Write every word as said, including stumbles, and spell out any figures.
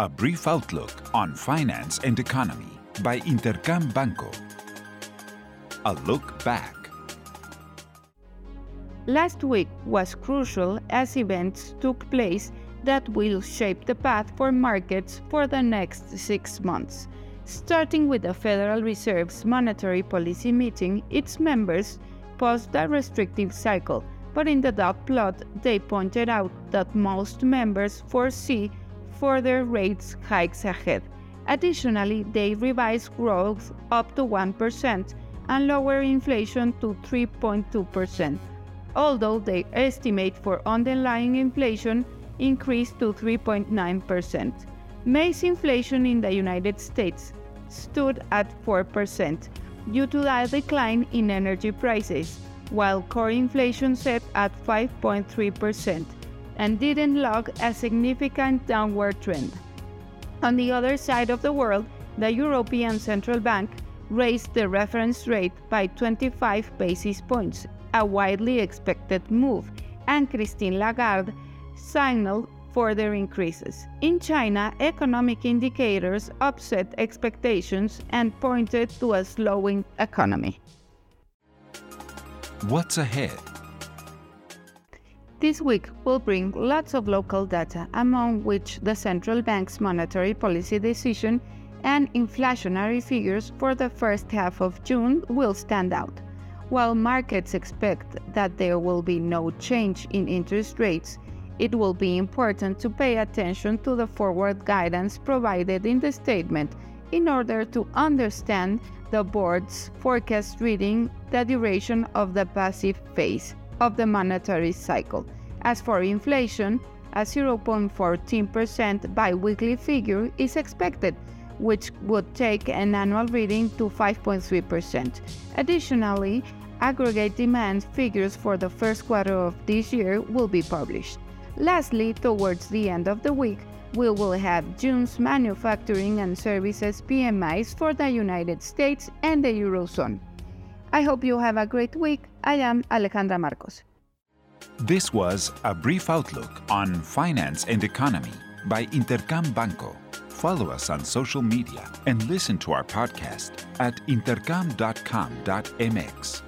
A brief outlook on finance and economy by Intercam Banco. A look back. Last week was crucial as events took place that will shape the path for markets for the next six months. Starting with the Federal Reserve's monetary policy meeting, its members paused the restrictive cycle, but in the dot plot, they pointed out that most members foresee further rate hikes ahead. Additionally, they revised growth up to one percent and lower inflation to three point two percent, although their estimate for underlying inflation increased to three point nine percent. May's inflation in the United States stood at four percent due to a decline in energy prices, while core inflation set at five point three percent and didn't log a significant downward trend. On the other side of the world, the European Central Bank raised the reference rate by twenty-five basis points, a widely expected move, and Christine Lagarde signaled further increases. In China, economic indicators upset expectations and pointed to a slowing economy. What's ahead? This week will bring lots of local data, among which the central bank's monetary policy decision and inflationary figures for the first half of June will stand out. While markets expect that there will be no change in interest rates, it will be important to pay attention to the forward guidance provided in the statement in order to understand the board's forecast reading the duration of the passive phase of the monetary cycle. As for inflation, a zero point one four percent biweekly figure is expected, which would take an annual reading to five point three percent. Additionally, aggregate demand figures for the first quarter of this year will be published. Lastly, towards the end of the week, we will have June's manufacturing and services P M Is for the United States and the Eurozone. I hope you have a great week. I am Alejandra Marcos. This was a brief outlook on finance and economy by Intercam Banco. Follow us on social media and listen to our podcast at intercam dot com dot m x.